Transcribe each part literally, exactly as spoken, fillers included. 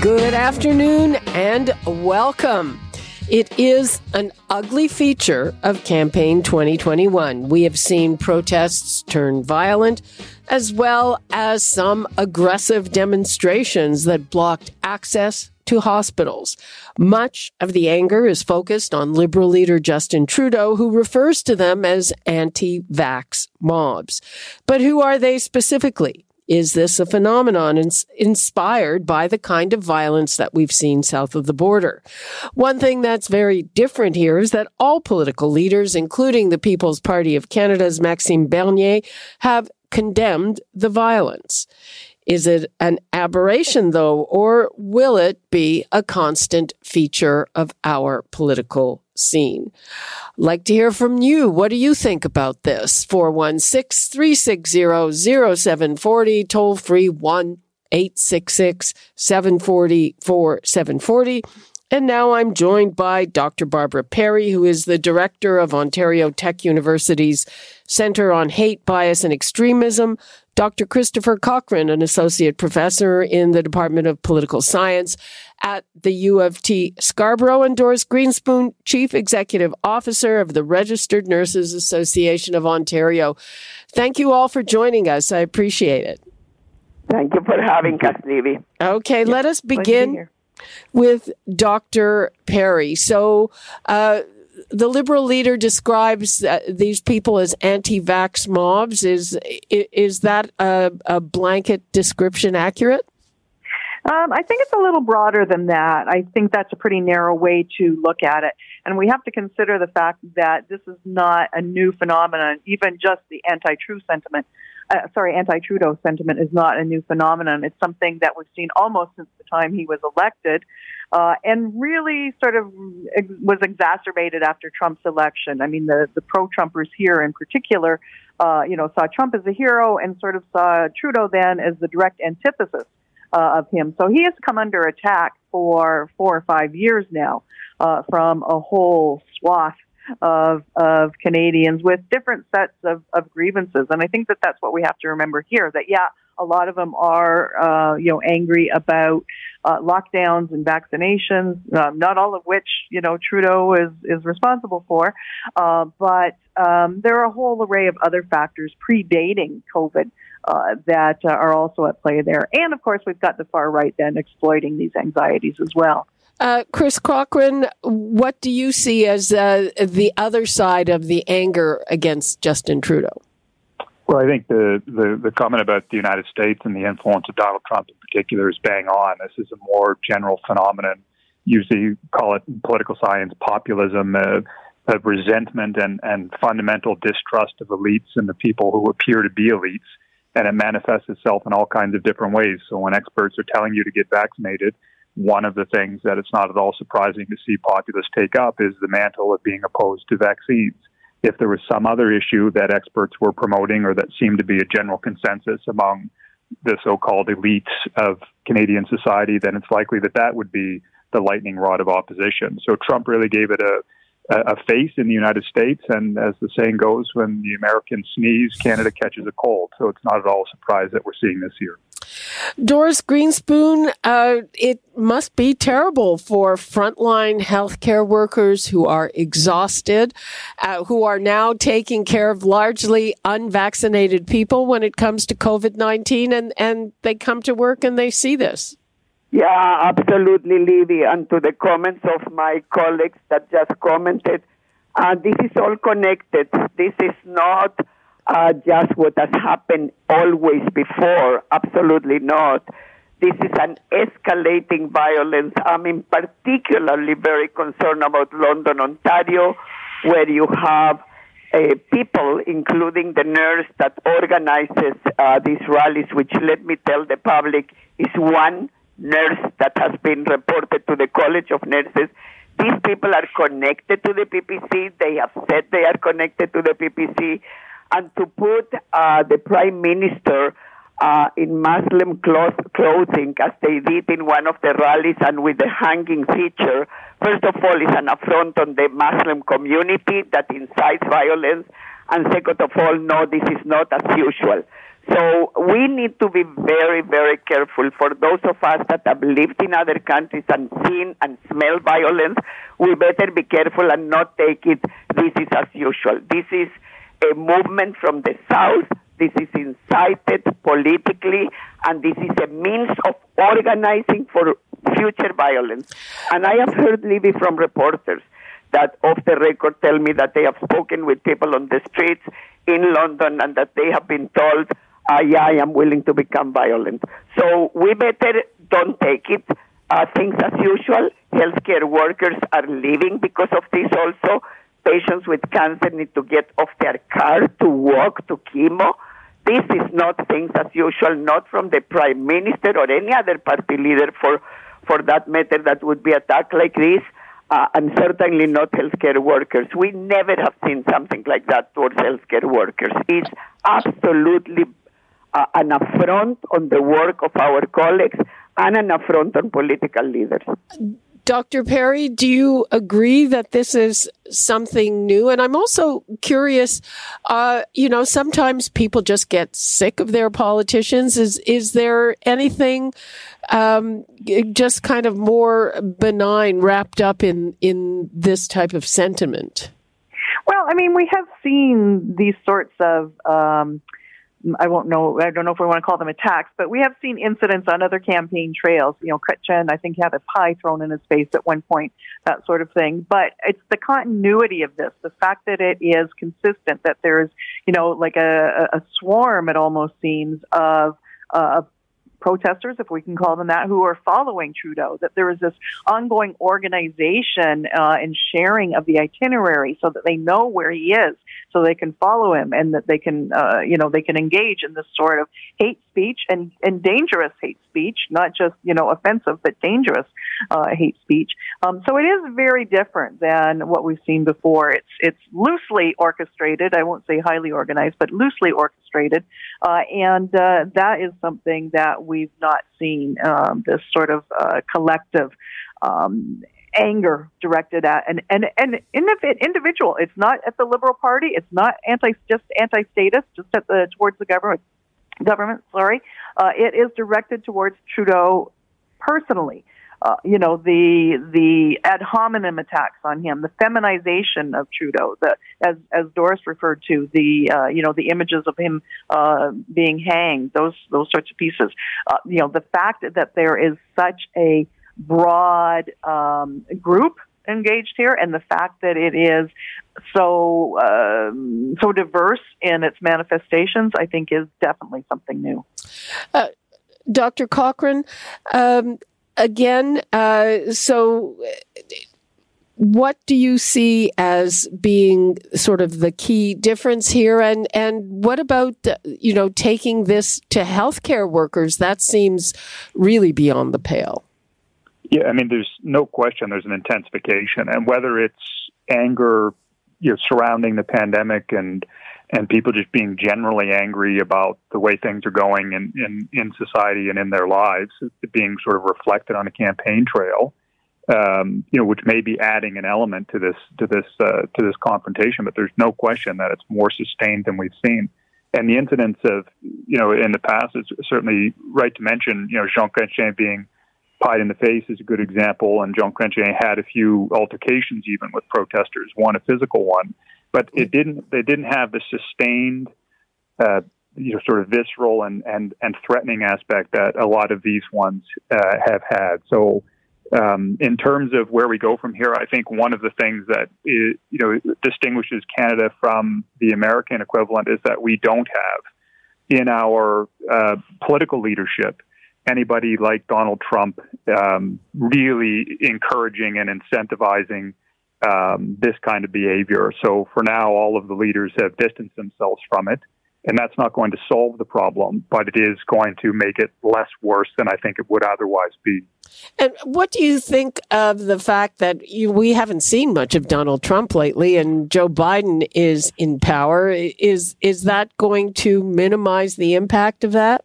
Good afternoon and welcome. It is an ugly feature of campaign twenty twenty-one. We have seen protests turn violent, as well as some aggressive demonstrations that blocked access to hospitals. Much of the anger is focused on Liberal leader Justin Trudeau, who refers to them as anti-vax mobs. But who are they specifically? Is this a phenomenon ins- inspired by the kind of violence that we've seen south of the border? One thing that's very different here is that all political leaders, including the People's Party of Canada's Maxime Bernier, have condemned the violence. Is it an aberration, though, or will it be a constant feature of our political scene? Like to hear from you. What do you think about this? four one six, three six zero, zero seven four zero, toll free one eight six six, seven four zero, four seven four zero. And now I'm joined by Doctor Barbara Perry, who is the director of Ontario Tech University's Center on Hate, Bias, and Extremism, Doctor Christopher Cochrane, an associate professor in the Department of Political Science at the U of T Scarborough, and Doris Grinspun, chief executive officer of the Registered Nurses Association of Ontario. Thank you all for joining us. I appreciate it. Thank you for having us, Libby. Okay, yeah, let us begin with Doctor Perry. So, uh, the Liberal leader describes uh, these people as anti-vax mobs. Is is that a, a blanket description accurate? Um, I think it's a little broader than that. I think that's a pretty narrow way to look at it. And we have to consider the fact that this is not a new phenomenon. Even just the anti-true sentiment, uh, sorry, anti-Trudeau sentiment is not a new phenomenon. It's something that we've seen almost since the time he was elected. Uh, and really sort of was exacerbated after Trump's election. I mean, the, the pro-Trumpers here in particular, uh, you know, saw Trump as a hero and sort of saw Trudeau then as the direct antithesis uh, of him. So he has come under attack for four or five years now uh, from a whole swath of of Canadians with different sets of, of grievances. And I think that that's what we have to remember here, that, yeah, a lot of them are, uh, you know, angry about uh, lockdowns and vaccinations, uh, not all of which, you know, Trudeau is, is responsible for. Uh, but um, there are a whole array of other factors predating COVID uh, that uh, are also at play there. And, of course, we've got the far right then exploiting these anxieties as well. Uh, Chris Cochrane, what do you see as uh, the other side of the anger against Justin Trudeau? Well, I think the, the, the comment about the United States and the influence of Donald Trump in particular is bang on. This is a more general phenomenon. Usually you call it in political science populism, uh, of resentment and, and fundamental distrust of elites and the people who appear to be elites. And it manifests itself in all kinds of different ways. So when experts are telling you to get vaccinated, one of the things that it's not at all surprising to see populists take up is the mantle of being opposed to vaccines. If there was some other issue that experts were promoting or that seemed to be a general consensus among the so-called elites of Canadian society, then it's likely that that would be the lightning rod of opposition. So Trump really gave it a, a face in the United States. And as the saying goes, when the Americans sneeze, Canada catches a cold. So it's not at all a surprise that we're seeing this here. Doris Grinspun, uh, it must be terrible for frontline healthcare workers who are exhausted, uh, who are now taking care of largely unvaccinated people when it comes to COVID nineteen, and, and they come to work and they see this. Yeah, absolutely, Libby. And to the comments of my colleagues that just commented, uh, this is all connected. This is not Uh, just what has happened always before. Absolutely not. This is an escalating violence. I'm in particularly very concerned about London, Ontario, where you have uh, people, including the nurse that organizes uh, these rallies, which, let me tell the public, is one nurse that has been reported to the College of Nurses. These people are connected to the P P C. They have said they are connected to the P P C. And to put uh, the Prime Minister uh, in Muslim cloth- clothing, as they did in one of the rallies, and with the hanging feature, first of all, is an affront on the Muslim community that incites violence. And second of all, no, this is not as usual. So we need to be very, very careful. For those of us that have lived in other countries and seen and smelled violence, we better be careful and not take it, this is as usual. This is a movement from the South. This is incited politically, and this is a means of organizing for future violence. And I have heard, Libby, from reporters that off the record tell me that they have spoken with people on the streets in London and that they have been told, uh, yeah, I am willing to become violent. So we better don't take it. Uh, things as usual. Healthcare workers are leaving because of this also. Patients with cancer need to get off their car to walk to chemo. This is not things as usual, not from the Prime Minister or any other party leader for, for that matter that would be attacked like this. Uh, and certainly not healthcare workers. We never have seen something like that towards healthcare workers. It's absolutely uh, an affront on the work of our colleagues and an affront on political leaders. Doctor Perry, do you agree that this is something new? And I'm also curious, uh, you know, sometimes people just get sick of their politicians. Is is there anything um, just kind of more benign wrapped up in, in this type of sentiment? Well, I mean, we have seen these sorts of... Um, I won't know, I don't know if we want to call them attacks, but we have seen incidents on other campaign trails. You know, Chrétien, I think, had a pie thrown in his face at one point, that sort of thing. But it's the continuity of this, the fact that it is consistent, that there is, you know, like a, a swarm, it almost seems, of, uh, of protesters, if we can call them that, who are following Trudeau, that there is this ongoing organization uh, and sharing of the itinerary so that they know where he is, so they can follow him, and that they can, uh, you know, they can engage in this sort of hate speech and, and dangerous hate speech, not just, you know, offensive, but dangerous uh, hate speech. Um, so it is very different than what we've seen before. It's it's loosely orchestrated. I won't say highly organized, but loosely orchestrated. Uh, and uh, that is something that we've not seen, um, this sort of uh, collective um anger directed at an an, an individual. It's not at the Liberal Party. It's not anti just anti-status, just at the towards the government. Government, sorry. Uh, it is directed towards Trudeau personally. Uh, you know, the the ad hominem attacks on him, the feminization of Trudeau, the as as Doris referred to, the uh, you know the images of him uh, being hanged, those those sorts of pieces. Uh, you know, the fact that there is such a broad um, group engaged here, and the fact that it is so um, so diverse in its manifestations, I think, is definitely something new. Uh, Doctor Cochrane, um, again, uh, so what do you see as being sort of the key difference here, and and what about you know taking this to healthcare workers? That seems really beyond the pale. Yeah, I mean, there's no question there's an intensification, and whether it's anger, you know, surrounding the pandemic and and people just being generally angry about the way things are going in, in, in society and in their lives, being sort of reflected on a campaign trail, um, you know, which may be adding an element to this to this uh, to this confrontation. But there's no question that it's more sustained than we've seen. And the incidents of, you know, in the past, it's certainly right to mention, you know, Jean Chrétien being pied in the face is a good example, and John Crenshaw had a few altercations even with protesters, one a physical one, but it didn't. They didn't have the sustained, uh, you know, sort of visceral and, and, and threatening aspect that a lot of these ones uh, have had. So, um, in terms of where we go from here, I think one of the things that is, you know distinguishes Canada from the American equivalent is that we don't have in our uh, political leadership anybody like Donald Trump um, really encouraging and incentivizing um, this kind of behavior. So for now, all of the leaders have distanced themselves from it. And that's not going to solve the problem, but it is going to make it less worse than I think it would otherwise be. And what do you think of the fact that you, we haven't seen much of Donald Trump lately and Joe Biden is in power? Is is that going to minimize the impact of that?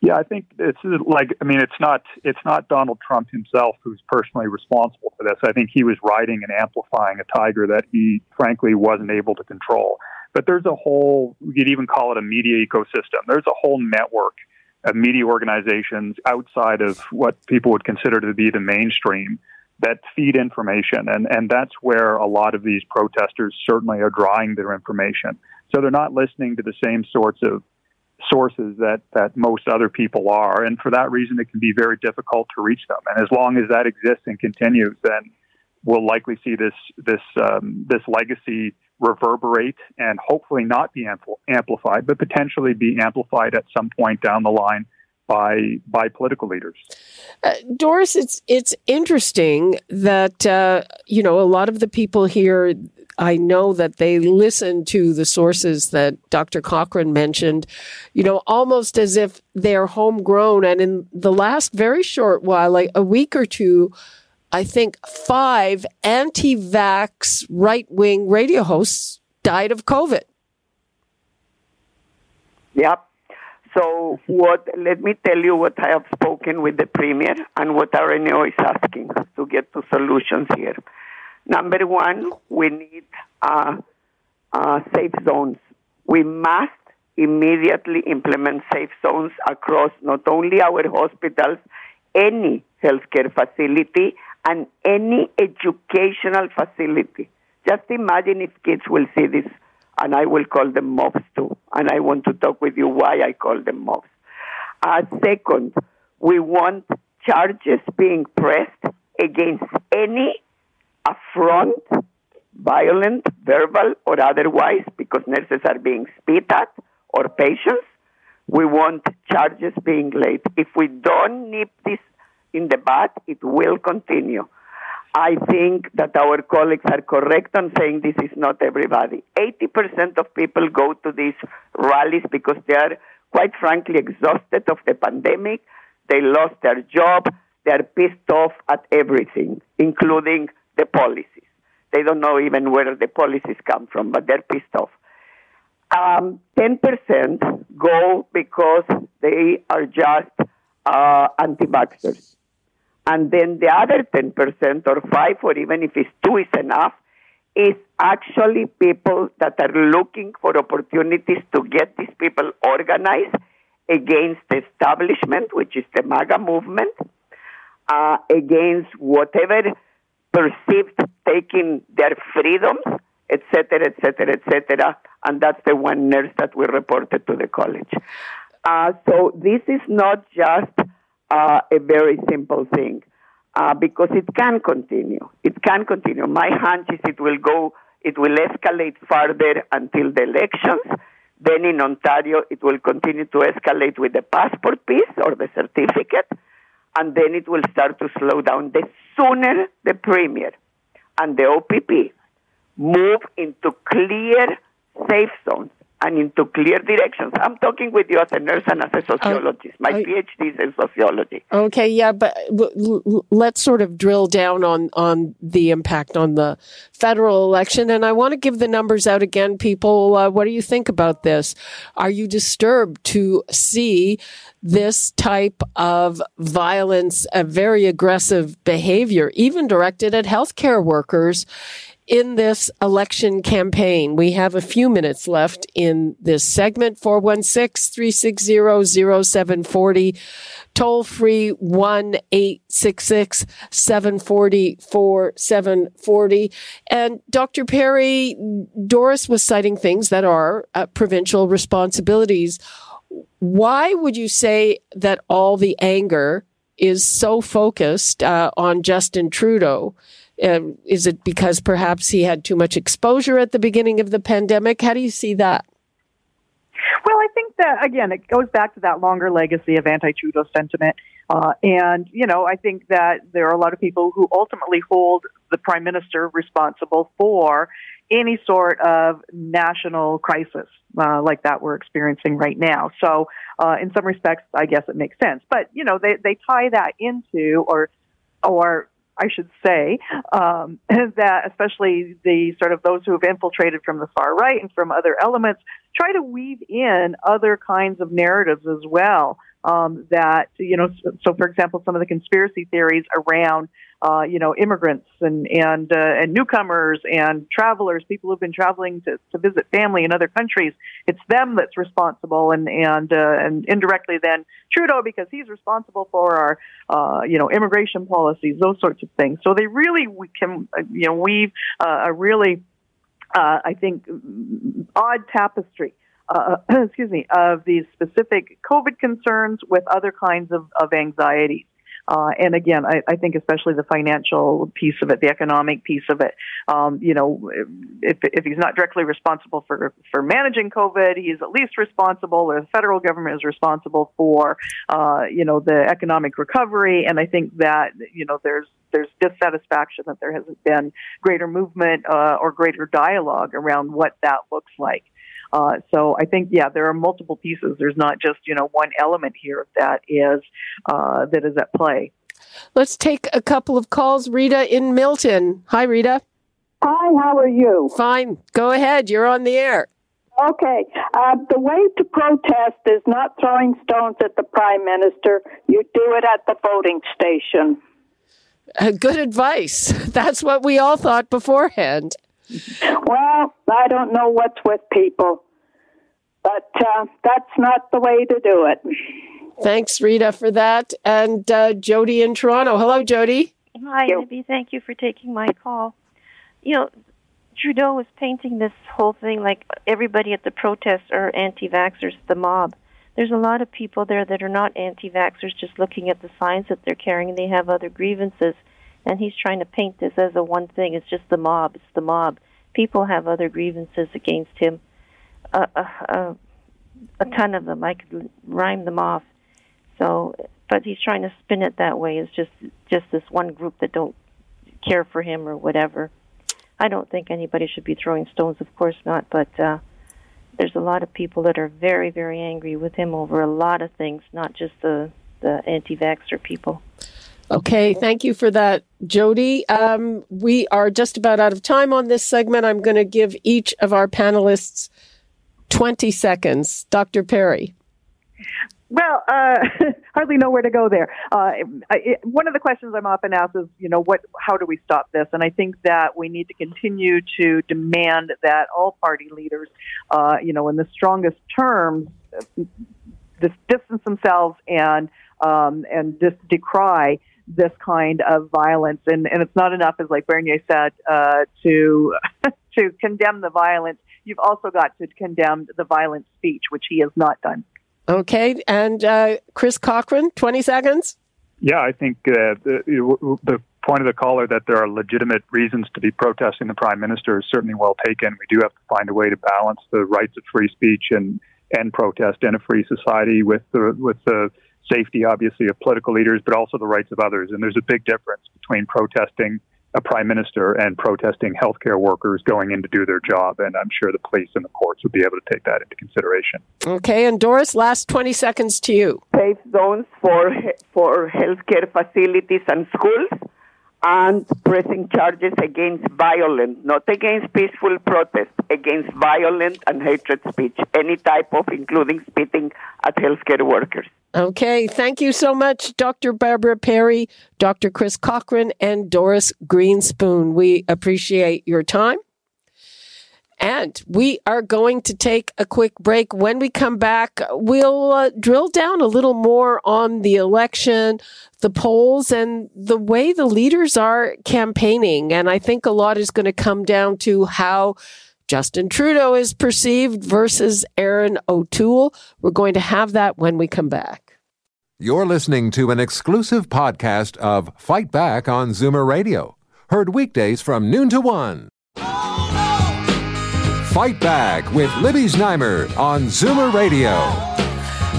Yeah, I think it's like, I mean, it's not it's not Donald Trump himself who's personally responsible for this. I think he was riding and amplifying a tiger that he, frankly, wasn't able to control. But there's a whole, we could even call it a media ecosystem. There's a whole network of media organizations outside of what people would consider to be the mainstream that feed information. And, and that's where a lot of these protesters certainly are drawing their information. So they're not listening to the same sorts of sources that, that most other people are. And for that reason, it can be very difficult to reach them. And as long as that exists and continues, then we'll likely see this, this, um, this legacy reverberate and hopefully not be ampl- amplified, but potentially be amplified at some point down the line by by political leaders. Uh, Doris, it's it's interesting that, uh, you know, a lot of the people here, I know that they listen to the sources that Doctor Cochrane mentioned, you know, almost as if they're homegrown. And in the last very short while, like a week or two, I think five anti-vax right-wing radio hosts died of COVID. Yep. So what? Let me tell you what I have spoken with the Premier and what R N O is asking to get to solutions here. Number one, we need uh, uh, safe zones. We must immediately implement safe zones across not only our hospitals, any healthcare facility, and any educational facility. Just imagine if kids will see this, and I will call them mobs too, and I want to talk with you why I call them mobs. Uh, second, we want charges being pressed against any affront, violent, verbal, or otherwise, because nurses are being spit at, or patients. We want charges being laid. If we don't nip this in the bud, it will continue. I think that our colleagues are correct on saying this is not everybody. eighty percent of people go to these rallies because they are, quite frankly, exhausted of the pandemic. They lost their job. They are pissed off at everything, including the policies. They don't know even where the policies come from, but they're pissed off. Um, ten percent go because they are just uh, anti-vaxxers. And then the other ten percent or five, or even if it's two is enough, is actually people that are looking for opportunities to get these people organized against the establishment, which is the MAGA movement, uh, against whatever perceived taking their freedoms, et cetera, et cetera, et cetera. And that's the one nurse that we reported to the college. Uh, so this is not just uh, a very simple thing uh, because it can continue. It can continue. My hunch is it will go, it will escalate further until the elections. Then in Ontario, it will continue to escalate with the passport piece or the certificate. And then it will start to slow down. The sooner the Premier and the O P P move into clear safe zones and into clear directions. I'm talking with you as a nurse and as a sociologist. My I, PhD is in sociology. Okay, yeah, but l- l- let's sort of drill down on, on the impact on the federal election. And I want to give the numbers out again, people. Uh, what do you think about this? Are you disturbed to see this type of violence, a very aggressive behavior, even directed at healthcare workers, in this election campaign? We have a few minutes left in this segment. four one six, three six zero, zero seven four zero, toll free one eight six six, seven four zero, four seven four zero. And Doctor Perry, Doris was citing things that are uh, provincial responsibilities. Why would you say that all the anger is so focused uh, on Justin Trudeau? Uh, is it because perhaps he had too much exposure at the beginning of the pandemic? How do you see that? Well, I think that, again, it goes back to that longer legacy of anti-Trudeau sentiment. Uh, and, you know, I think that there are a lot of people who ultimately hold the prime minister responsible for any sort of national crisis uh, like that we're experiencing right now. So uh, in some respects, I guess it makes sense. But, you know, they, they tie that into, or or I should say, um, that especially the sort of those who have infiltrated from the far right and from other elements try to weave in other kinds of narratives as well. Um, that, you know, so, so for example, some of the conspiracy theories around, uh, you know, immigrants and, and, uh, and newcomers and travelers, people who've been traveling to, to visit family in other countries, it's them that's responsible and, and, uh, and indirectly then Trudeau, because he's responsible for our, uh, you know, immigration policies, those sorts of things. So they really can, you know, weave uh, a really, uh, I think, odd tapestry. Uh, excuse me, of these specific COVID concerns with other kinds of, of anxieties. Uh, and again, I, I think especially the financial piece of it, the economic piece of it, um, you know, if, if he's not directly responsible for, for managing COVID, he's at least responsible, or the federal government is responsible for, uh, you know, the economic recovery. And I think that, you know, there's there's dissatisfaction that there hasn't been greater movement uh, or greater dialogue around what that looks like. Uh, so I think, yeah, there are multiple pieces. There's not just, you know, one element here that is uh, that is at play. Let's take a couple of calls. Rita in Milton. Hi, Rita. Hi, how are you? Fine. Go ahead. You're on the air. Okay. Uh, the way to protest is not throwing stones at the prime minister. You do it at the voting station. Uh, good advice. That's what we all thought beforehand. Well, I don't know what's with people, but uh, that's not the way to do it. Thanks, Rita, for that. And uh, Jody in Toronto. Hello, Jody. Hi, Libby. Thank you for taking my call. You know, Trudeau was painting this whole thing like everybody at the protests are anti-vaxxers, the mob. There's a lot of people there that are not anti-vaxxers, just looking at the signs that they're carrying, and they have other grievances. And he's trying to paint this as a one thing. It's just the mob. It's the mob. People have other grievances against him. Uh, uh, uh, a ton of them. I could rhyme them off. So, but he's trying to spin it that way. It's just just this one group that don't care for him or whatever. I don't think anybody should be throwing stones. Of course not. But uh, there's a lot of people that are very, very angry with him over a lot of things, not just the, the anti-vaxxer people. Okay, thank you for that, Jody. Um, we are just about out of time on this segment. I'm going to give each of our panelists twenty seconds. Doctor Perry. Well, uh, hardly know where to go there. Uh, it, one of the questions I'm often asked is, you know, what? How do we stop this? And I think that we need to continue to demand that all party leaders, uh, you know, in the strongest terms, distance themselves and um, and just decry this kind of violence. And, and it's not enough, as like Bernier said, uh, to to condemn the violence. You've also got to condemn the violent speech, which he has not done. Okay. And uh, Chris Cochrane, twenty seconds. Yeah, I think uh, the, the point of the caller that there are legitimate reasons to be protesting the prime minister is certainly well taken. We do have to find a way to balance the rights of free speech and, and protest in a free society with the, with the, safety, obviously, of political leaders, but also the rights of others. And there's a big difference between protesting a prime minister and protesting healthcare workers going in to do their job. And I'm sure the police and the courts would be able to take that into consideration. Okay. And Doris, last twenty seconds to you. Safe zones for for healthcare facilities and schools, and pressing charges against violent, not against peaceful protest, against violent and hatred speech, any type of, including spitting at healthcare workers. Okay, thank you so much, Doctor Barbara Perry, Doctor Chris Cochrane, and Doris Grinspun. We appreciate your time. And we are going to take a quick break. When we come back, we'll uh, drill down a little more on the election, the polls, and the way the leaders are campaigning. And I think a lot is going to come down to how Justin Trudeau is perceived versus Erin O'Toole. We're going to have that when we come back. You're listening to an exclusive podcast of Fight Back on Zoomer Radio. Heard weekdays from noon to one. Fight Back with Libby Znaimer on Zoomer Radio.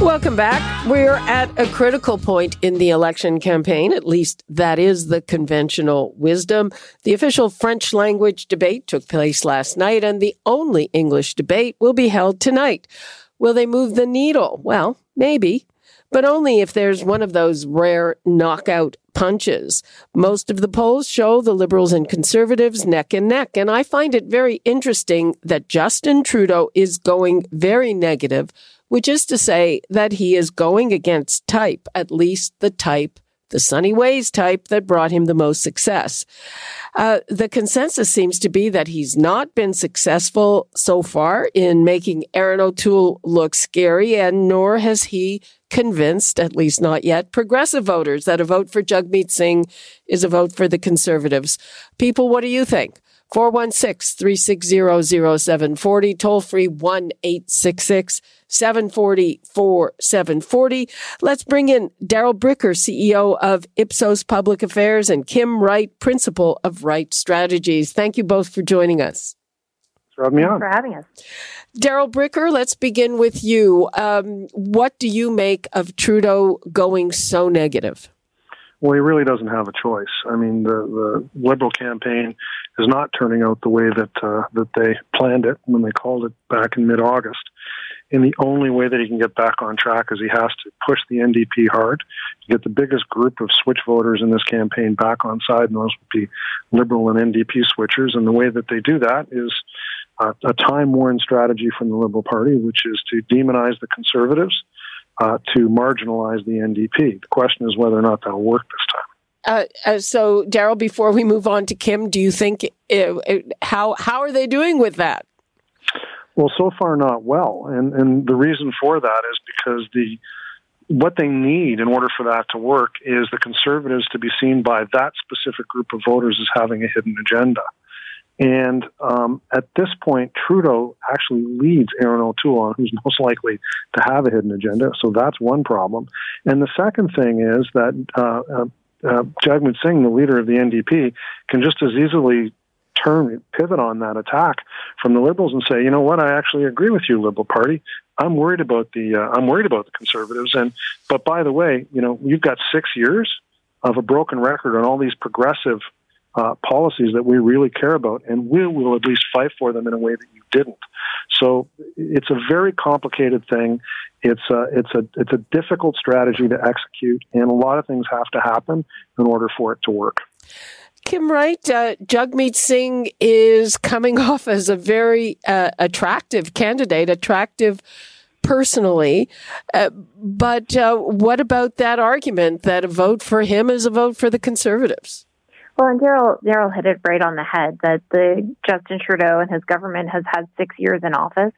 Welcome back. We're at a critical point in the election campaign. At least that is the conventional wisdom. The official French language debate took place last night, and the only English debate will be held tonight. Will they move the needle? Well, maybe, but only if there's one of those rare knockout punches. Most of the polls show the Liberals and Conservatives neck and neck, and I find it very interesting that Justin Trudeau is going very negative, which is to say that he is going against type, at least the type, the Sunny Ways type that brought him the most success. Uh, the consensus seems to be that he's not been successful so far in making Erin O'Toole look scary, and nor has he convinced, at least not yet, progressive voters that a vote for Jagmeet Singh is a vote for the Conservatives. People, what do you think? four one six, three six zero, zero seven four zero, toll free one eight six six, seven four zero, four seven four zero. Let's bring in Daryl Bricker, C E O of Ipsos Public Affairs, and Kim Wright, Principal of Wright Strategies. Thank you both for joining us. Thanks for having me on. Thanks for having us. Daryl Bricker, let's begin with you. Um, what do you make of Trudeau going so negative? Well, he really doesn't have a choice. I mean, the, the Liberal campaign is not turning out the way that uh, that they planned it when they called it back in mid-August. And the only way that he can get back on track is he has to push the N D P hard to get the biggest group of switch voters in this campaign back on side, and those would be Liberal and N D P switchers. And the way that they do that is uh, a time-worn strategy from the Liberal Party, which is to demonize the Conservatives, Uh, to marginalize the N D P. The question is whether or not that'll work this time. Uh, uh, so, Daryl, before we move on to Kim, do you think it, it, how how are they doing with that? Well, so far not well, and and the reason for that is because the what they need in order for that to work is the Conservatives to be seen by that specific group of voters as having a hidden agenda. And um, at this point, Trudeau actually leads Erin O'Toole on who's most likely to have a hidden agenda. So that's one problem. And the second thing is that uh, uh, uh, Jagmeet Singh, the leader of the N D P, can just as easily turn pivot on that attack from the Liberals and say, you know what, I actually agree with you, Liberal Party. I'm worried about the uh, I'm worried about the Conservatives. And but by the way, you know, you've got six years of a broken record on all these progressive Uh, policies that we really care about, and we will at least fight for them in a way that you didn't. So it's a very complicated thing. It's a, it's a, it's a difficult strategy to execute, and a lot of things have to happen in order for it to work. Kim Wright, uh, Jagmeet Singh is coming off as a very uh, attractive candidate, attractive personally. Uh, but uh, what about that argument that a vote for him is a vote for the Conservatives? Well, and Daryl Daryl hit it right on the head that the Justin Trudeau and his government has had six years in office.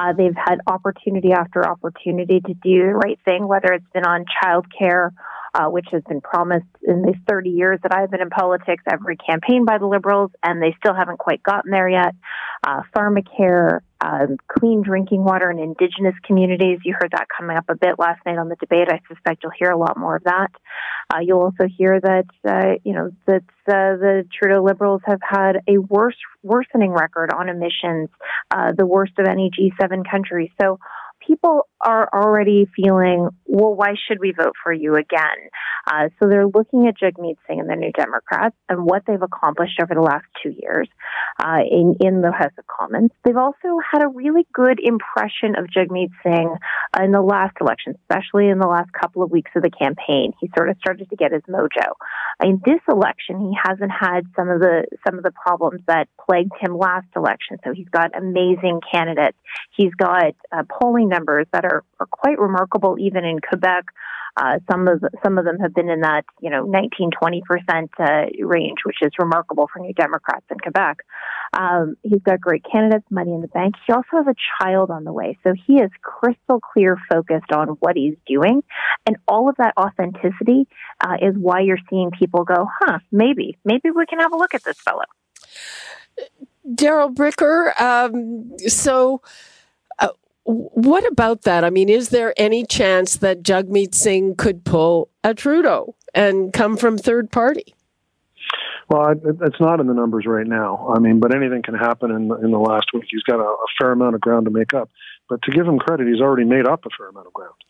Uh, they've had opportunity after opportunity to do the right thing, whether it's been on childcare, uh, which has been promised in the thirty years that I've been in politics, every campaign by the Liberals, and they still haven't quite gotten there yet. Uh, pharmacare, um, clean drinking water in Indigenous communities. You heard that coming up a bit last night on the debate. I suspect you'll hear a lot more of that. Uh, you'll also hear that, uh, you know, that uh, the Trudeau Liberals have had a worse, worsening record on emissions, uh, the worst of any G seven country. So people are already feeling, well, why should we vote for you again? Uh, so they're looking at Jagmeet Singh and the New Democrats and what they've accomplished over the last two years uh, in, in the House of Commons. They've also had a really good impression of Jagmeet Singh in the last election, especially in the last couple of weeks of the campaign. He sort of started to get his mojo. In this election, he hasn't had some of the some of the problems that plagued him last election. So he's got amazing candidates. He's got uh, polling numbers that are, are quite remarkable, even in Quebec. Uh, some of some of them have been in that, you know, nineteen, twenty percent uh, range, which is remarkable for New Democrats in Quebec. Um, he's got great candidates, money in the bank. He also has a child on the way. So he is crystal clear focused on what he's doing. And all of that authenticity uh, is why you're seeing people go, huh, maybe, maybe we can have a look at this fellow. Daryl Bricker, um, so... what about that? I mean, is there any chance that Jagmeet Singh could pull a Trudeau and come from third party? Well, it's not in the numbers right now. I mean, but anything can happen in the, in the last week. He's got a, a fair amount of ground to make up. But to give him credit, he's already made up a fair amount of ground.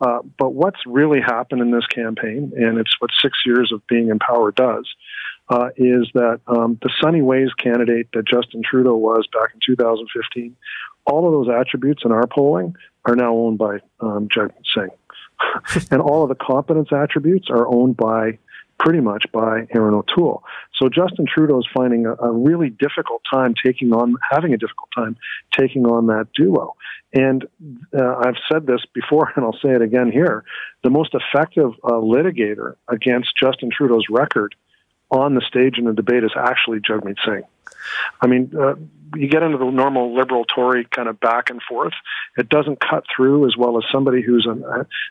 Uh, but what's really happened in this campaign, and it's what six years of being in power does, uh, is that um, the sunny ways candidate that Justin Trudeau was back in two thousand fifteen, all of those attributes in our polling are now owned by um, Jagmeet Singh. And all of the competence attributes are owned by, pretty much, by Erin O'Toole. So Justin Trudeau is finding a, a really difficult time taking on, having a difficult time taking on that duo. And uh, I've said this before, and I'll say it again here, the most effective uh, litigator against Justin Trudeau's record on the stage in a debate is actually Jagmeet Singh. I mean, uh, you get into the normal Liberal Tory kind of back and forth. It doesn't cut through as well as somebody who's an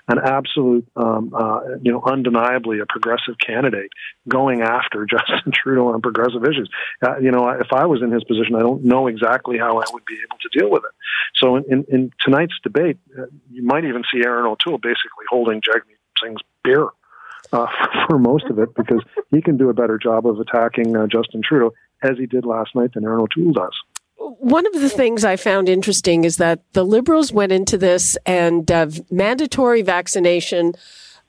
an absolute, um, uh, you know, undeniably a progressive candidate going after Justin Trudeau on progressive issues. Uh, you know, if I was in his position, I don't know exactly how I would be able to deal with it. So in, in, in tonight's debate, uh, you might even see Erin O'Toole basically holding Jagmeet Singh's beer uh, for most of it, because he can do a better job of attacking uh, Justin Trudeau, as he did last night, than Erin O'Toole does. One of the things I found interesting is that the Liberals went into this and uh, mandatory vaccination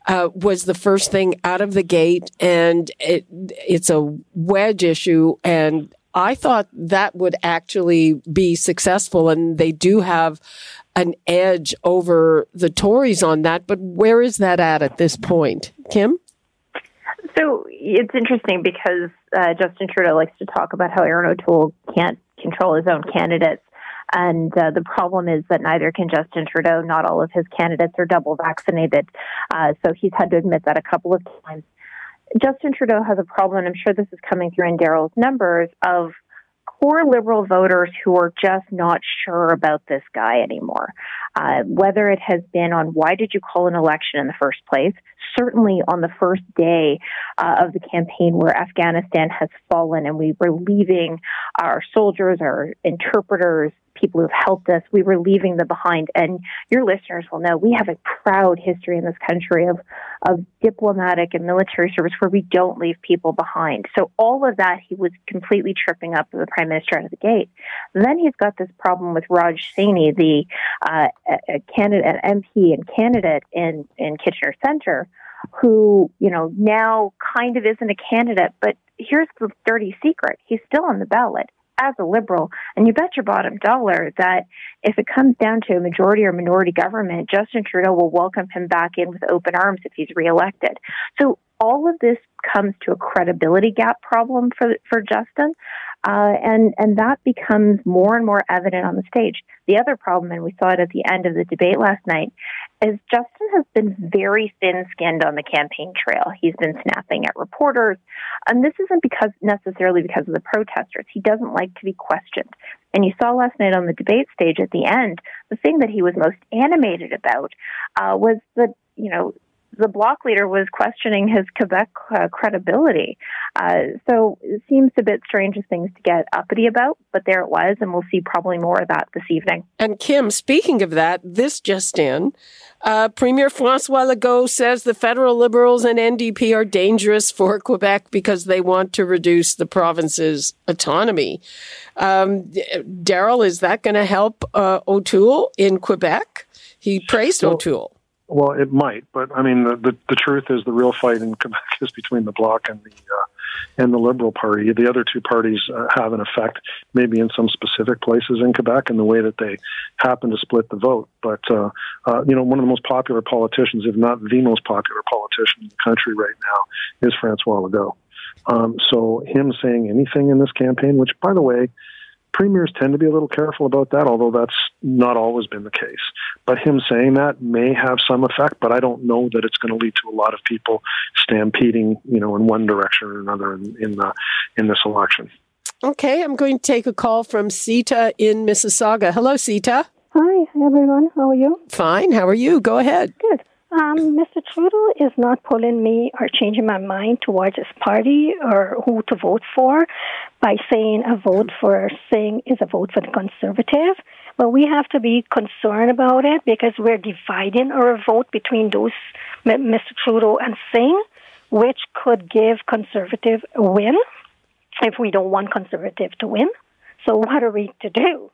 uh, was the first thing out of the gate, and it, it's a wedge issue, and I thought that would actually be successful, and they do have an edge over the Tories on that, but where is that at at this point? Kim? So it's interesting because uh, Justin Trudeau likes to talk about how Erin O'Toole can't control his own candidates. And uh, the problem is that neither can Justin Trudeau. Not all of his candidates are double vaccinated. Uh, so he's had to admit that a couple of times. Justin Trudeau has a problem, and I'm sure this is coming through in Daryl's numbers, of core Liberal voters who are just not sure about this guy anymore. Uh, whether it has been on why did you call an election in the first place, certainly on the first day uh, of the campaign where Afghanistan has fallen and we were leaving our soldiers, our interpreters, people who've helped us, we were leaving them behind. And your listeners will know we have a proud history in this country of, of diplomatic and military service where we don't leave people behind. So all of that, he was completely tripping up the Prime Minister out of the gate. And then he's got this problem with Raj Saini, the uh, a, a candidate, an M P and candidate in, in Kitchener Centre, who, you know, now kind of isn't a candidate, but here's the dirty secret. He's still on the ballot as a Liberal, and you bet your bottom dollar that if it comes down to a majority or minority government, Justin Trudeau will welcome him back in with open arms if he's reelected. So all of this comes to a credibility gap problem for for Justin, uh, and, and that becomes more and more evident on the stage. The other problem, and we saw it at the end of the debate last night, is Justin has been very thin-skinned on the campaign trail. He's been snapping at reporters, and this isn't because necessarily because of the protesters. He doesn't like to be questioned. And you saw last night on the debate stage at the end, the thing that he was most animated about uh, was the, you know, the Bloc leader was questioning his Quebec uh, credibility. Uh, so it seems a bit strange of things to get uppity about, but there it was, and we'll see probably more of that this evening. And Kim, speaking of that, this just in, uh, Premier Francois Legault says the federal Liberals and N D P are dangerous for Quebec because they want to reduce the province's autonomy. Um, Daryl, is that going to help uh, O'Toole in Quebec? He praised so- O'Toole. Well, it might, but I mean, the, the, the truth is the real fight in Quebec is between the Bloc and the uh, and the Liberal Party. The other two parties uh, have an effect, maybe in some specific places in Quebec, and the way that they happen to split the vote. But uh, uh, you know, one of the most popular politicians, if not the most popular politician in the country right now, is Francois Legault. Um, so him saying anything in this campaign, which, by the way, premiers tend to be a little careful about that, although that's not always been the case. But him saying that may have some effect, but I don't know that it's going to lead to a lot of people stampeding, you know, in one direction or another in, in, the, in this election. Okay, I'm going to take a call from Sita in Mississauga. Hello, Sita. Hi, everyone. How are you? Fine. How are you? Go ahead. Good. Um, Mister Trudeau is not pulling me or changing my mind towards his party or who to vote for by saying a vote for Singh is a vote for the Conservative. But we have to be concerned about it because we're dividing our vote between those Mister Trudeau and Singh, which could give Conservative a win if we don't want Conservative to win. So what are we to do?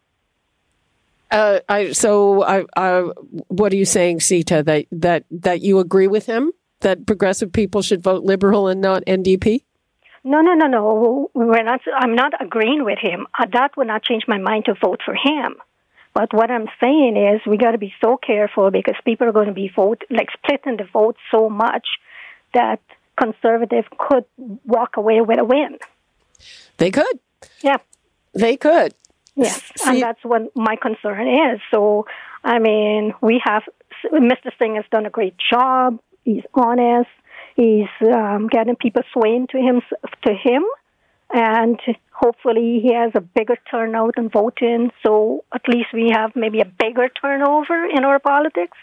Uh, I, so I, I, what are you saying, Sita, that, that, that you agree with him, that progressive people should vote Liberal and not N D P? No, no, no, no. We're not, I'm not agreeing with him. That would not change my mind to vote for him. But what I'm saying is we got to be so careful because people are going to be vote like splitting the vote so much that conservative could walk away with a win. They could. Yeah. They could. Yes, See, and that's what my concern is. So, I mean, we have Mister Singh has done a great job. He's honest. He's um, getting people swaying to him, to him, and hopefully he has a bigger turnout in voting. So at least we have maybe a bigger turnover in our politics.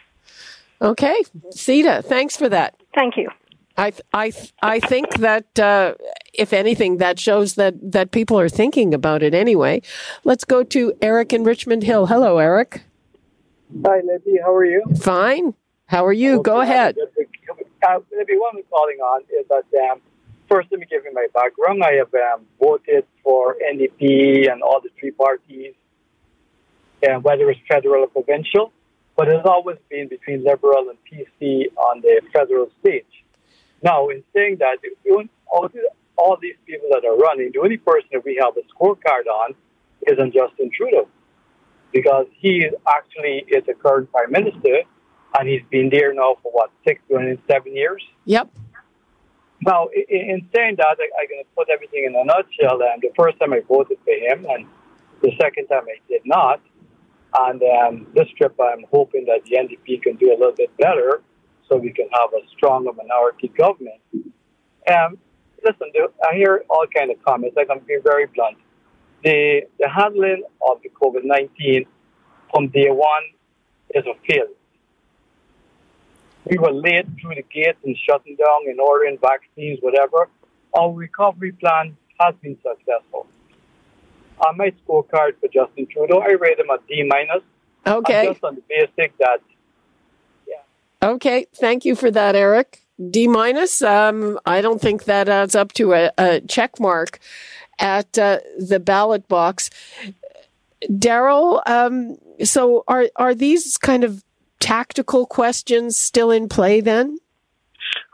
Okay, Sita, thanks for that. Thank you. I th- I th- I think that uh, if anything, that shows that that people are thinking about it anyway. Let's go to Eric in Richmond Hill. Hello, Eric. Hi, Libby. How are you? Fine. How are you? Go ahead. Uh, Libby, what I'm calling on is that um, first, let me give you my background. I have um, voted for N D P and all the three parties, uh, whether it's federal or provincial, but it's always been between Liberal and P C on the federal stage. Now, in saying that, all these people that are running, the only person that we have a scorecard on is on Justin Trudeau, because he actually is the current prime minister, and he's been there now for, what, six, seven years? Yep. Now, in saying that, I'm going to put everything in a nutshell, and the first time I voted for him, and the second time I did not, and um, this trip I'm hoping that the N D P can do a little bit better, so we can have a stronger minority government. Um, listen, I hear all kinds of comments. I'm being very blunt. The the handling of the COVID nineteen from day one is a failure. We were late through the gates and shutting down and ordering vaccines, whatever. Our recovery plan has been successful. On my scorecard for Justin Trudeau, I rate him a D minus. Okay. Just on the basic that. Okay, thank you for that, Eric. D minus. Um, I don't think that adds up to a, a check mark at uh, the ballot box. Daryl, um, so are are these kind of tactical questions still in play then?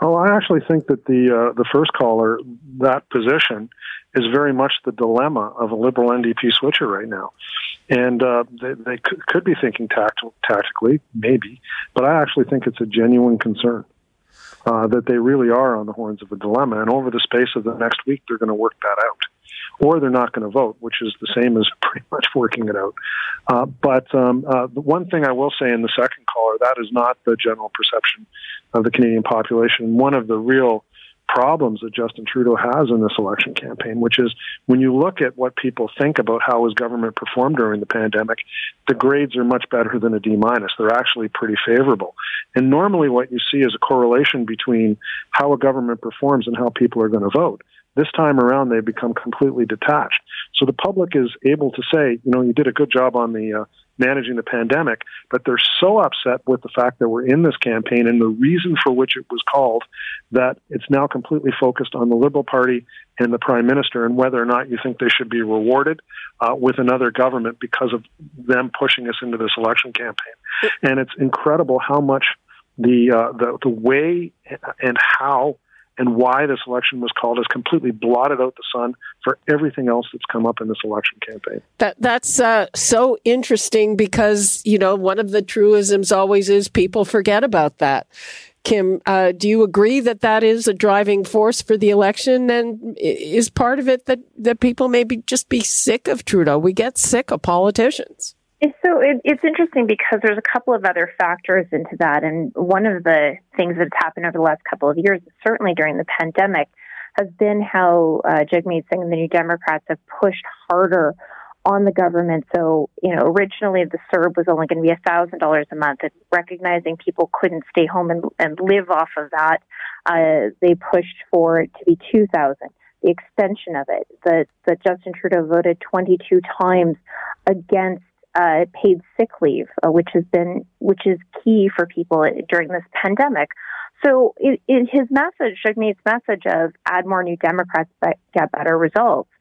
Oh, I actually think that the uh, the first caller, that position, is very much the dilemma of a Liberal N D P switcher right now. And uh, they, they could, could be thinking tact- tactically, maybe, but I actually think it's a genuine concern uh, that they really are on the horns of a dilemma. And over the space of the next week, they're going to work that out. Or they're not going to vote, which is the same as pretty much working it out. Uh, but um, uh, the one thing I will say in the second caller, that is not the general perception of the Canadian population. One of the real problems that Justin Trudeau has in this election campaign, which is when you look at what people think about how his government performed during the pandemic, the grades are much better than a D minus. They're actually pretty favorable. And normally what you see is a correlation between how a government performs and how people are going to vote. This time around, they become completely detached. So the public is able to say, you know, you did a good job on the uh, managing the pandemic, but they're so upset with the fact that we're in this campaign and the reason for which it was called that it's now completely focused on the Liberal Party and the Prime Minister and whether or not you think they should be rewarded uh, with another government because of them pushing us into this election campaign. And it's incredible how much the uh, the, the way and how and why this election was called has completely blotted out the sun for everything else that's come up in this election campaign. That That's uh, so interesting because, you know, one of the truisms always is people forget about that. Kim, uh, do you agree that that is a driving force for the election? And is part of it that, that people maybe just be sick of Trudeau? We get sick of politicians. It's so it, it's interesting because there's a couple of other factors into that. And one of the things that's happened over the last couple of years, certainly during the pandemic, has been how uh, Jagmeet Singh and the New Democrats have pushed harder on the government. So, you know, originally the S E R B was only going to be one thousand dollars a month. And recognizing people couldn't stay home and, and live off of that, uh, they pushed for it to be two thousand dollars. The extension of it, that that Justin Trudeau voted twenty-two times against Uh, paid sick leave, uh, which has been which is key for people during this pandemic. So it, it, his message, Jagmeet's message of add more New Democrats but get better results,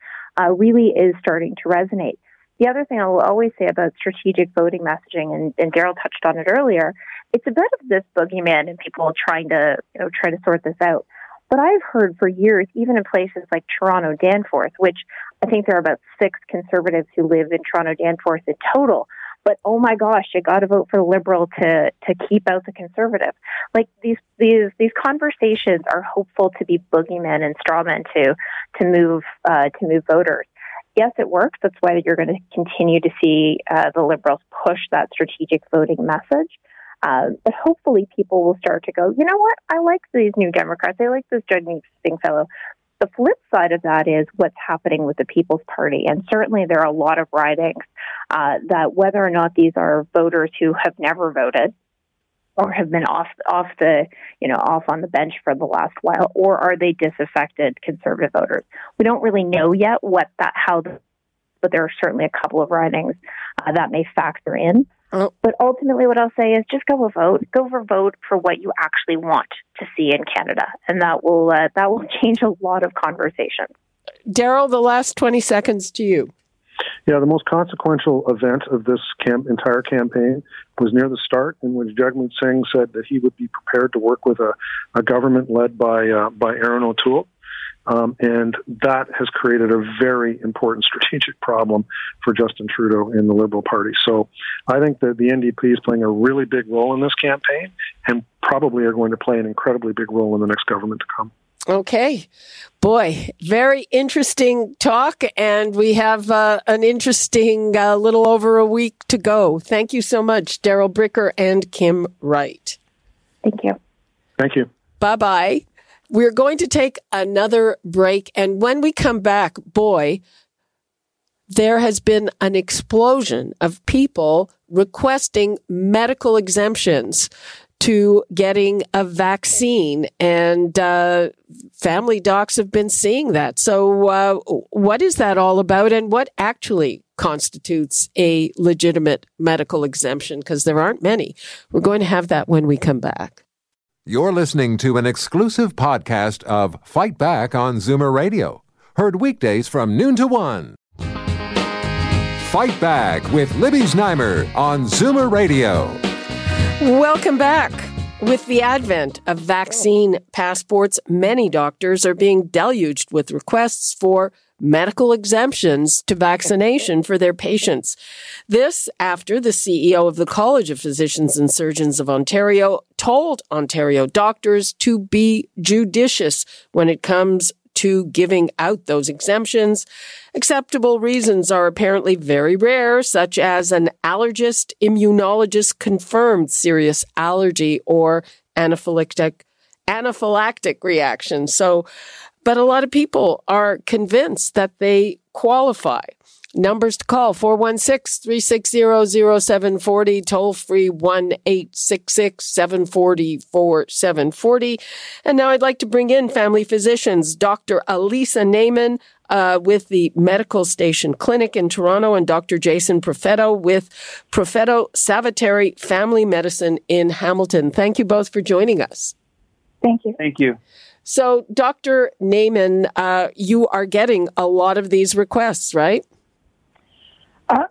uh, really is starting to resonate. The other thing I will always say about strategic voting messaging, and, and Daryl touched on it earlier, it's a bit of this boogeyman and people trying to, you know, try to sort this out. But I've heard for years, even in places like Toronto-Danforth, which I think there are about six Conservatives who live in Toronto-Danforth in total, but oh my gosh, you got to vote for the Liberal to to keep out the Conservative. Like these these these conversations are hopeful to be boogeymen and strawmen to to move uh, to move voters. Yes, it works. That's why you're going to continue to see uh, the Liberals push that strategic voting message. Um, but hopefully people will start to go, you know what, I like these new Democrats. I like this Jagmeet Singh fellow. The flip side of that is what's happening with the People's Party. And certainly there are a lot of writings uh, that whether or not these are voters who have never voted or have been off off the, you know, off on the bench for the last while, or are they disaffected Conservative voters? We don't really know yet what that, how, the, but there are certainly a couple of writings uh, that may factor in. Oh. But ultimately what I'll say is just go and vote. Go and vote for what you actually want to see in Canada. And that will uh, that will change a lot of conversations. Daryl, the last twenty seconds to you. Yeah, the most consequential event of this camp, entire campaign was near the start, in which Jagmeet Singh said that he would be prepared to work with a, a government led by uh, by Erin O'Toole. Um, and that has created a very important strategic problem for Justin Trudeau and the Liberal Party. So I think that the N D P is playing a really big role in this campaign and probably are going to play an incredibly big role in the next government to come. Okay. Boy, very interesting talk. And we have uh, an interesting uh, little over a week to go. Thank you so much, Daryl Bricker and Kim Wright. Thank you. Thank you. Bye-bye. We're going to take another break. And when we come back, boy, there has been an explosion of people requesting medical exemptions to getting a vaccine. And uh, family docs have been seeing that. So uh, what is that all about? And what actually constitutes a legitimate medical exemption? Because there aren't many. We're going to have that when we come back. You're listening to an exclusive podcast of Fight Back on Zoomer Radio. Heard weekdays from noon to one. Fight Back with Libby Znaimer on Zoomer Radio. Welcome back. With the advent of vaccine passports, many doctors are being deluged with requests for medical exemptions to vaccination for their patients. This after the C E O of the College of Physicians and Surgeons of Ontario told Ontario doctors to be judicious when it comes to giving out those exemptions. Acceptable reasons are apparently very rare, such as an allergist, immunologist confirmed serious allergy or anaphylactic anaphylactic reaction. So But a lot of people are convinced that they qualify. Numbers to call, four one six, three six zero, zero seven four zero, toll free one eight six six, seven four zero, four seven four zero. And now I'd like to bring in family physicians, Doctor Alisa Naiman uh, with the Medical Station Clinic in Toronto, and Doctor Jason Profetto with Profetto Saviteri Family Medicine in Hamilton. Thank you both for joining us. Thank you. Thank you. So, Doctor Naiman, uh, you are getting a lot of these requests, right? Uh,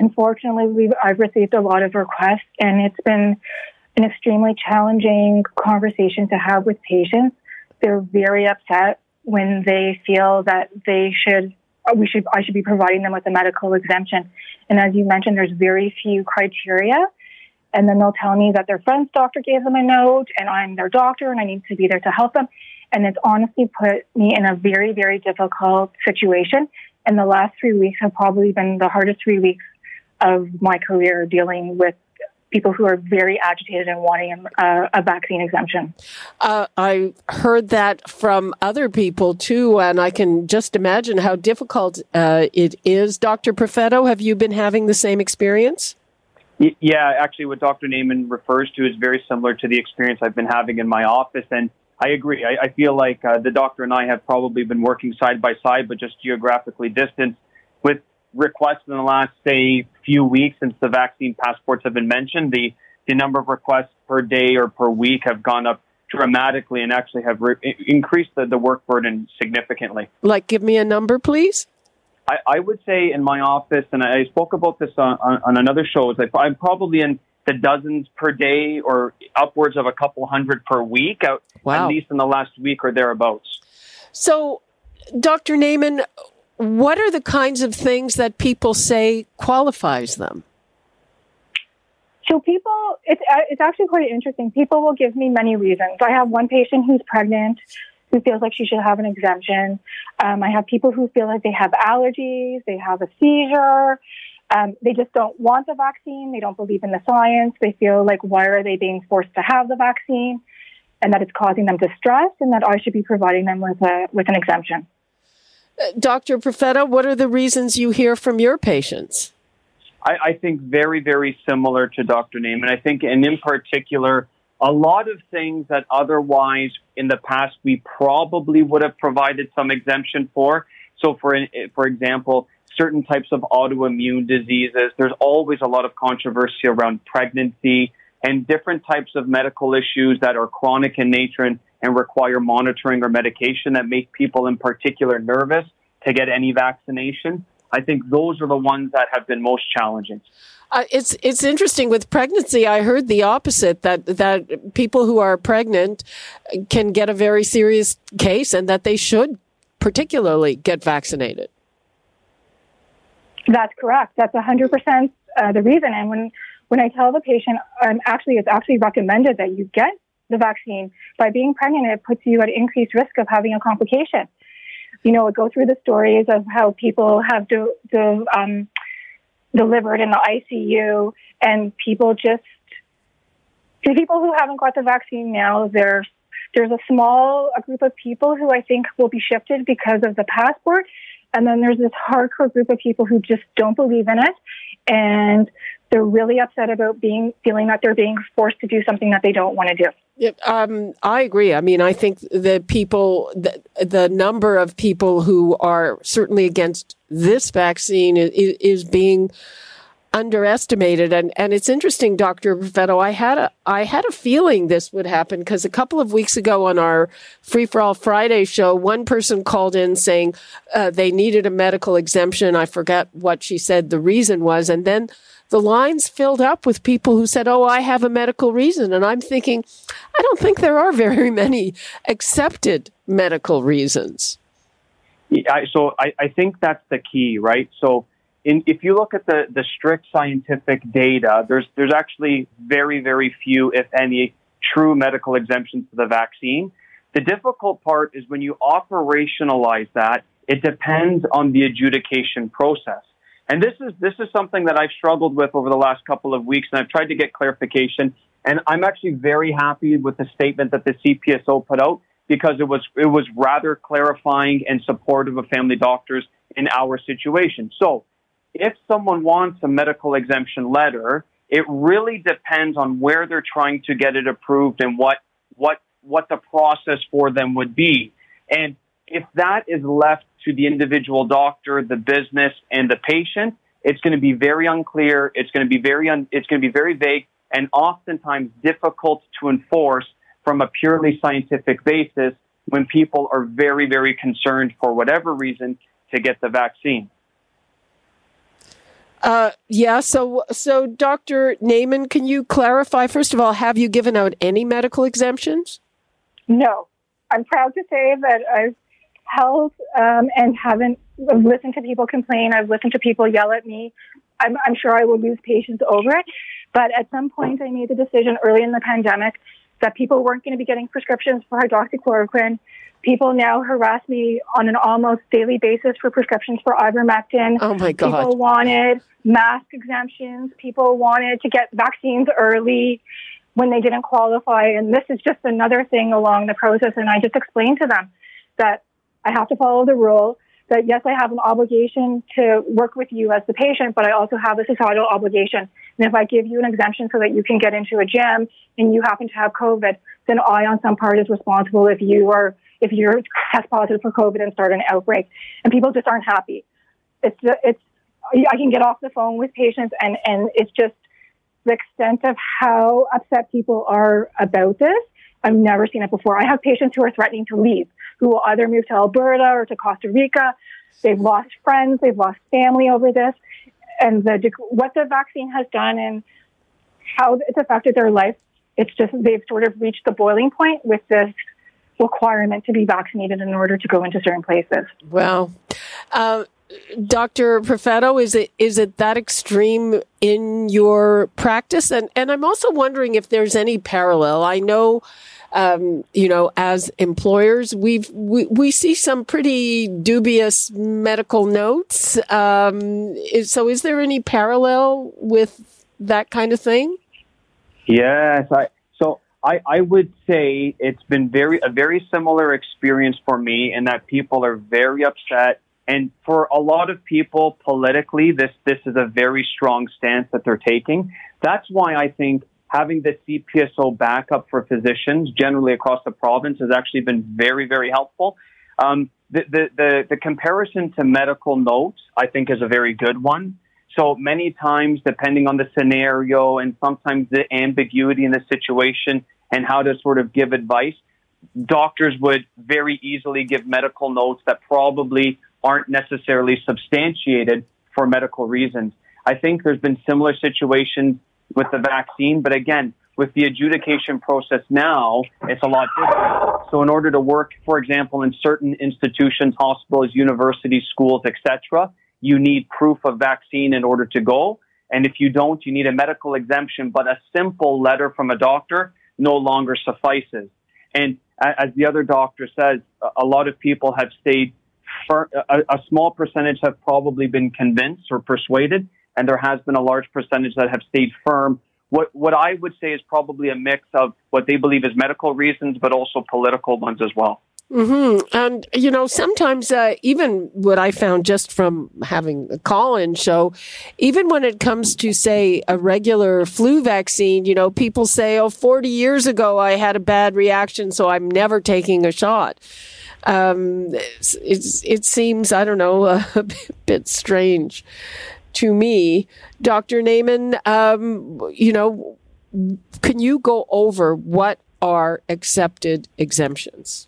unfortunately, we've, I've received a lot of requests, and it's been an extremely challenging conversation to have with patients. They're very upset when they feel that they should, we should, I should be providing them with a medical exemption. And as you mentioned, there's very few criteria. And then they'll tell me that their friend's doctor gave them a note and I'm their doctor and I need to be there to help them. And it's honestly put me in a very, very difficult situation. And the last three weeks have probably been the hardest three weeks of my career dealing with people who are very agitated and wanting a, a vaccine exemption. Uh, I heard that from other people too, and I can just imagine how difficult uh, it is. Doctor Profetto, have you been having the same experience? Yeah, actually what Doctor Naiman refers to is very similar to the experience I've been having in my office. And I agree. I, I feel like uh, the doctor and I have probably been working side by side, but just geographically distanced, with requests in the last, say, few weeks since the vaccine passports have been mentioned. The, the number of requests per day or per week have gone up dramatically and actually have re- increased the, the work burden significantly. Like, give me a number, please. I, I would say in my office, and I spoke about this on, on, on another show, is like I'm probably in the dozens per day or upwards of a couple hundred per week, out, wow. at least in the last week or thereabouts. So, Doctor Naiman, what are the kinds of things that people say qualifies them? So people, it's, it's actually quite interesting. People will give me many reasons. I have one patient who's pregnant who feels like she should have an exemption. Um, I have people who feel like they have allergies, they have a seizure, um, they just don't want the vaccine, they don't believe in the science, they feel like why are they being forced to have the vaccine, and that it's causing them distress, and that I should be providing them with a with an exemption. Uh, Doctor Profetto, what are the reasons you hear from your patients? I, I think very, very similar to Doctor Naiman. I think, and in particular, a lot of things that otherwise in the past we probably would have provided some exemption for. So, for for example, certain types of autoimmune diseases, there's always a lot of controversy around pregnancy and different types of medical issues that are chronic in nature and, and require monitoring or medication that make people in particular nervous to get any vaccination. I think those are the ones that have been most challenging. Uh, it's it's interesting with pregnancy. I heard the opposite, that that people who are pregnant can get a very serious case and that they should particularly get vaccinated. That's correct. That's one hundred percent uh, the reason. And when, when I tell the patient, um, actually, it's actually recommended that you get the vaccine. By being pregnant, it puts you at increased risk of having a complication. You know, I go through the stories of how people have to... to um, delivered in the I C U, and people just, the people who haven't got the vaccine now, there's there's a small a group of people who I think will be shifted because of the passport, and then there's this hardcore group of people who just don't believe in it, and they're really upset about being feeling that they're being forced to do something that they don't want to do. Yeah, um, I agree. I mean, I think the people, the, the number of people who are certainly against this vaccine is, is being underestimated. And, and it's interesting, Doctor Profetto, I had a, I had a feeling this would happen because a couple of weeks ago on our Free for All Friday show, one person called in saying uh, they needed a medical exemption. I forget what she said the reason was. And then the lines filled up with people who said, oh, I have a medical reason. And I'm thinking, I don't think there are very many accepted medical reasons. Yeah, so I, I think that's the key, right? So in, if you look at the, the strict scientific data, there's there's actually very, very few, if any, true medical exemptions to the vaccine. The difficult part is when you operationalize that, it depends on the adjudication process. And this is this is something that I've struggled with over the last couple of weeks, and I've tried to get clarification. And I'm actually very happy with the statement that the C P S O put out because it was it was rather clarifying and supportive of family doctors in our situation. So if someone wants a medical exemption letter, it really depends on where they're trying to get it approved and what what what the process for them would be. And if that is left to the individual doctor, the business, and the patient, it's going to be very unclear. It's going to be very un- it's going to be very vague, and oftentimes difficult to enforce from a purely scientific basis when people are very, very concerned for whatever reason to get the vaccine. Uh, yeah. So, so Doctor Naiman, can you clarify? First of all, have you given out any medical exemptions? No, I'm proud to say that I've held um, and haven't listened to people complain. I've listened to people yell at me. I'm, I'm sure I will lose patience over it. But at some point, I made the decision early in the pandemic that people weren't going to be getting prescriptions for hydroxychloroquine. People now harass me on an almost daily basis for prescriptions for ivermectin. Oh, my God. People wanted mask exemptions. People wanted to get vaccines early when they didn't qualify. And this is just another thing along the process. And I just explained to them that I have to follow the rule that, yes, I have an obligation to work with you as the patient, but I also have a societal obligation. And if I give you an exemption so that you can get into a gym and you happen to have COVID, then I, on some part, is responsible if you are, if you're test positive for COVID and start an outbreak. And people just aren't happy. It's, it's, I can get off the phone with patients, and, and it's just the extent of how upset people are about this. I've never seen it before. I have patients who are threatening to leave, who will either move to Alberta or to Costa Rica They've lost friends. They've lost family over this. And the what the vaccine has done and how it's affected their life, it's just they've sort of reached the boiling point with this requirement to be vaccinated in order to go into certain places. Wow. Uh, Doctor Profetto, is it is it that extreme in your practice? And, and I'm also wondering if there's any parallel. I know, um, you know, as employers, we've, we we see some pretty dubious medical notes. Um, is, so is there any parallel with that kind of thing? Yes. I, so I, I would say it's been very a very similar experience for me in that people are very upset. And for a lot of people politically, this, this is a very strong stance that they're taking. That's why I think having the C P S O backup for physicians generally across the province has actually been very, very helpful. Um, the, the, the, the comparison to medical notes, I think, is a very good one. So many times, depending on the scenario and sometimes the ambiguity in the situation and how to sort of give advice, doctors would very easily give medical notes that probably aren't necessarily substantiated for medical reasons. I think there's been similar situations with the vaccine, but again, with the adjudication process now, it's a lot different. So in order to work, for example, in certain institutions, hospitals, universities, schools, et cetera, you need proof of vaccine in order to go. And if you don't, you need a medical exemption, but a simple letter from a doctor no longer suffices. And as the other doctor says, a lot of people have stayed For a, a small percentage have probably been convinced or persuaded, and there has been a large percentage that have stayed firm. What what I would say is probably a mix of what they believe is medical reasons, but also political ones as well. Mm-hmm. And, you know, sometimes uh, even what I found just from having a call-in show, even when it comes to, say, a regular flu vaccine, you know, people say, oh, forty years ago, I had a bad reaction, so I'm never taking a shot. Um, it's, it's, it seems, I don't know, a, a bit strange to me. Doctor Naiman, um, you know, can you go over what are accepted exemptions?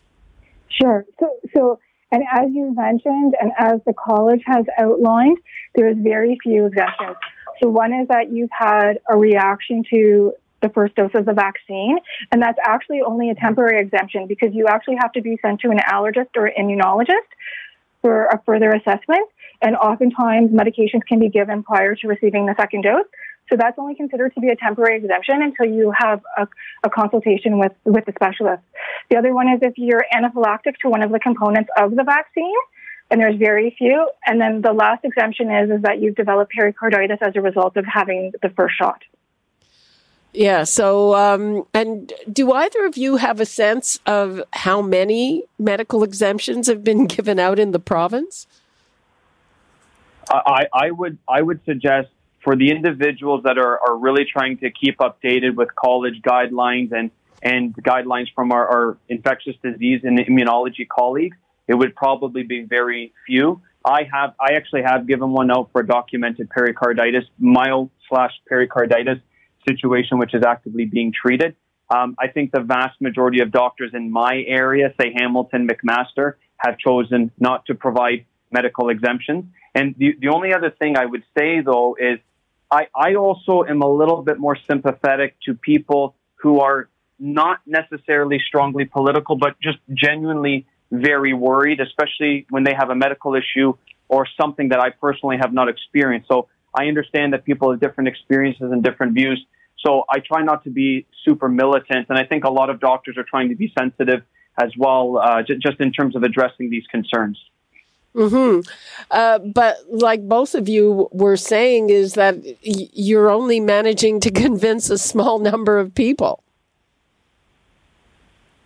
Sure. So, so, and as you mentioned, and as the college has outlined, there's very few exemptions. So one is that you've had a reaction to the first dose of the vaccine, and that's actually only a temporary exemption because you actually have to be sent to an allergist or immunologist for a further assessment, and oftentimes medications can be given prior to receiving the second dose. So that's only considered to be a temporary exemption until you have a, a consultation with, with the specialist. The other one is if you're anaphylactic to one of the components of the vaccine, and there's very few. And then the last exemption is, is that you've developed pericarditis as a result of having the first shot. Yeah. So, um, and do either of you have a sense of how many medical exemptions have been given out in the province? I, I would, I would suggest for the individuals that are, are really trying to keep updated with college guidelines and, and guidelines from our, our infectious disease and immunology colleagues, it would probably be very few. I have, I actually have given one out for documented pericarditis, mild slash pericarditis situation, which is actively being treated. Um, I think the vast majority of doctors in my area, say Hamilton, McMaster, have chosen not to provide medical exemptions. And the, the only other thing I would say, though, is I, I also am a little bit more sympathetic to people who are not necessarily strongly political, but just genuinely very worried, especially when they have a medical issue or something that I personally have not experienced. So I understand that people have different experiences and different views. So I try not to be super militant. And I think a lot of doctors are trying to be sensitive as well, uh, j- just in terms of addressing these concerns. Mm-hmm. Uh, but like both of you were saying, is that y- you're only managing to convince a small number of people.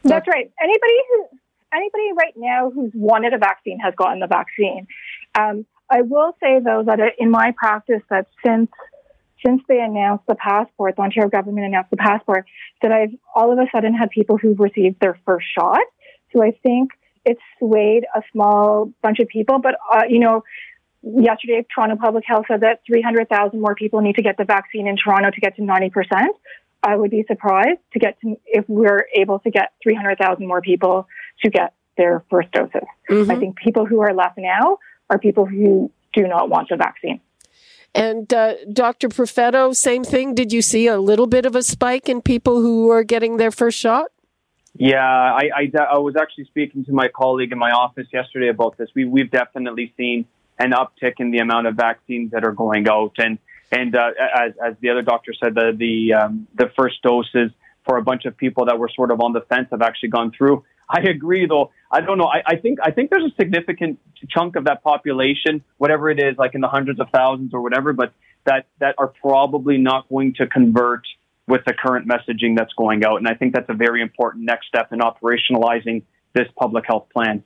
That's right. Anybody who, anybody right now who's wanted a vaccine has gotten the vaccine. Um, I will say, though, that in my practice, that since since they announced the passport, the Ontario government announced the passport, that I've all of a sudden had people who've received their first shot. So I think it swayed a small bunch of people. But, uh, you know, yesterday, Toronto Public Health said that three hundred thousand more people need to get the vaccine in Toronto to get to ninety percent. I would be surprised to get to, if we're able to get three hundred thousand more people to get their first doses. Mm-hmm. I think people who are left now are people who do not want the vaccine. And uh, Doctor Profetto, same thing. Did you see a little bit of a spike in people who are getting their first shot? Yeah, I, I, I was actually speaking to my colleague in my office yesterday about this. We, we've definitely seen an uptick in the amount of vaccines that are going out. And and uh, as, as the other doctor said, the the, um, the first doses for a bunch of people that were sort of on the fence have actually gone through. I agree, though. I don't know. I, I think I think there's a significant chunk of that population, whatever it is, like in the hundreds of thousands or whatever, but that, that are probably not going to convert with the current messaging that's going out. And I think that's a very important next step in operationalizing this public health plan.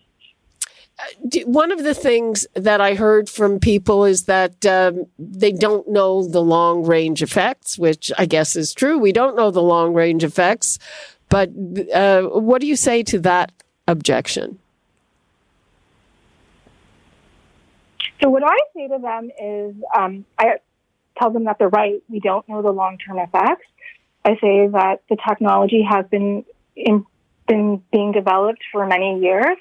One of the things that I heard from people is that um, they don't know the long range effects, which I guess is true. We don't know the long range effects. But uh, what do you say to that objection? So what I say to them is um, I tell them that they're right. We don't know the long-term effects. I say that the technology has been, in, been being developed for many years,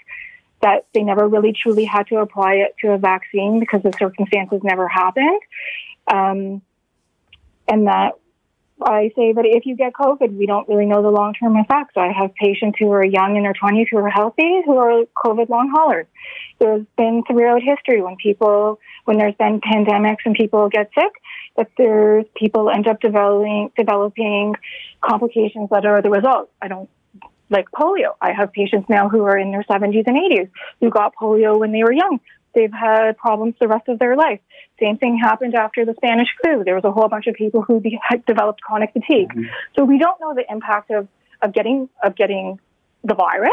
that they never really truly had to apply it to a vaccine because the circumstances never happened. Um, and that I say that if you get COVID, we don't really know the long-term effects. I have patients who are young in their twenties who are healthy who are COVID long haulers. There's been throughout history when people, when there's been pandemics and people get sick, that there's people end up developing, developing complications that are the result. I don't like polio. I have patients now who are in their seventies and eighties who got polio when they were young. They've had problems the rest of their life. Same thing happened after the Spanish flu. There was a whole bunch of people who be- developed chronic fatigue. Mm-hmm. So we don't know the impact of, of getting of getting the virus.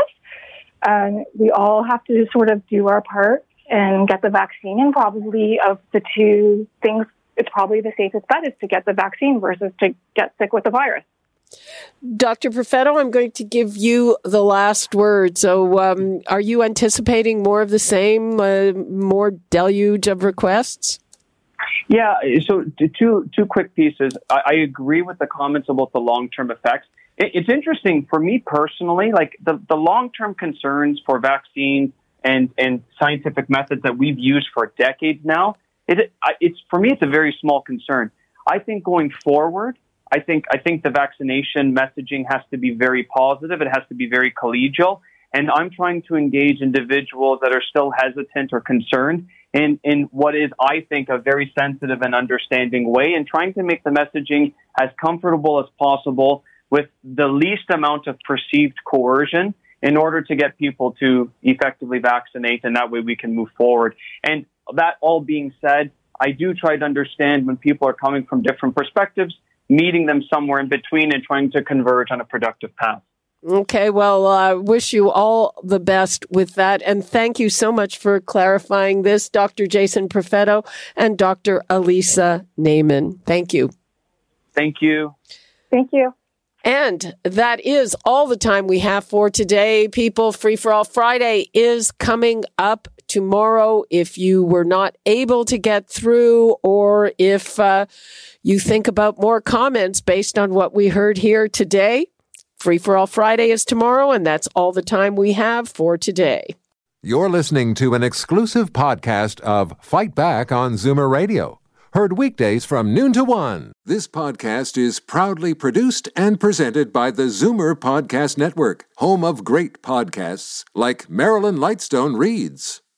Um, we all have to sort of do our part and get the vaccine. And probably of the two things, it's probably the safest bet is to get the vaccine versus to get sick with the virus. Doctor Profetto, I'm going to give you the last word. So um, are you anticipating more of the same, uh, more deluge of requests? Yeah, so two two quick pieces. I, I agree with the comments about the long-term effects. It, it's interesting for me personally, like the, the long-term concerns for vaccines and, and scientific methods that we've used for decades now, it, it's for me, it's a very small concern. I think going forward, I think I think the vaccination messaging has to be very positive. It has to be very collegial. And I'm trying to engage individuals that are still hesitant or concerned in, in what is, I think, a very sensitive and understanding way, and trying to make the messaging as comfortable as possible with the least amount of perceived coercion in order to get people to effectively vaccinate, and that way we can move forward. And that all being said, I do try to understand when people are coming from different perspectives, meeting them somewhere in between and trying to converge on a productive path. Okay, well, I uh, wish you all the best with that. And thank you so much for clarifying this, Doctor Jason Profetto and Doctor Alisa Naiman. Thank you. Thank you. Thank you. And that is all the time we have for today, people. Free for All Friday is coming up tomorrow. If you were not able to get through, or if uh, you think about more comments based on what we heard here today, Free for All Friday is tomorrow, and that's all the time we have for today. You're listening to an exclusive podcast of Fight Back on Zoomer Radio. Heard weekdays from noon to one. This podcast is proudly produced and presented by the Zoomer Podcast Network, home of great podcasts like Marilyn Lightstone Reads,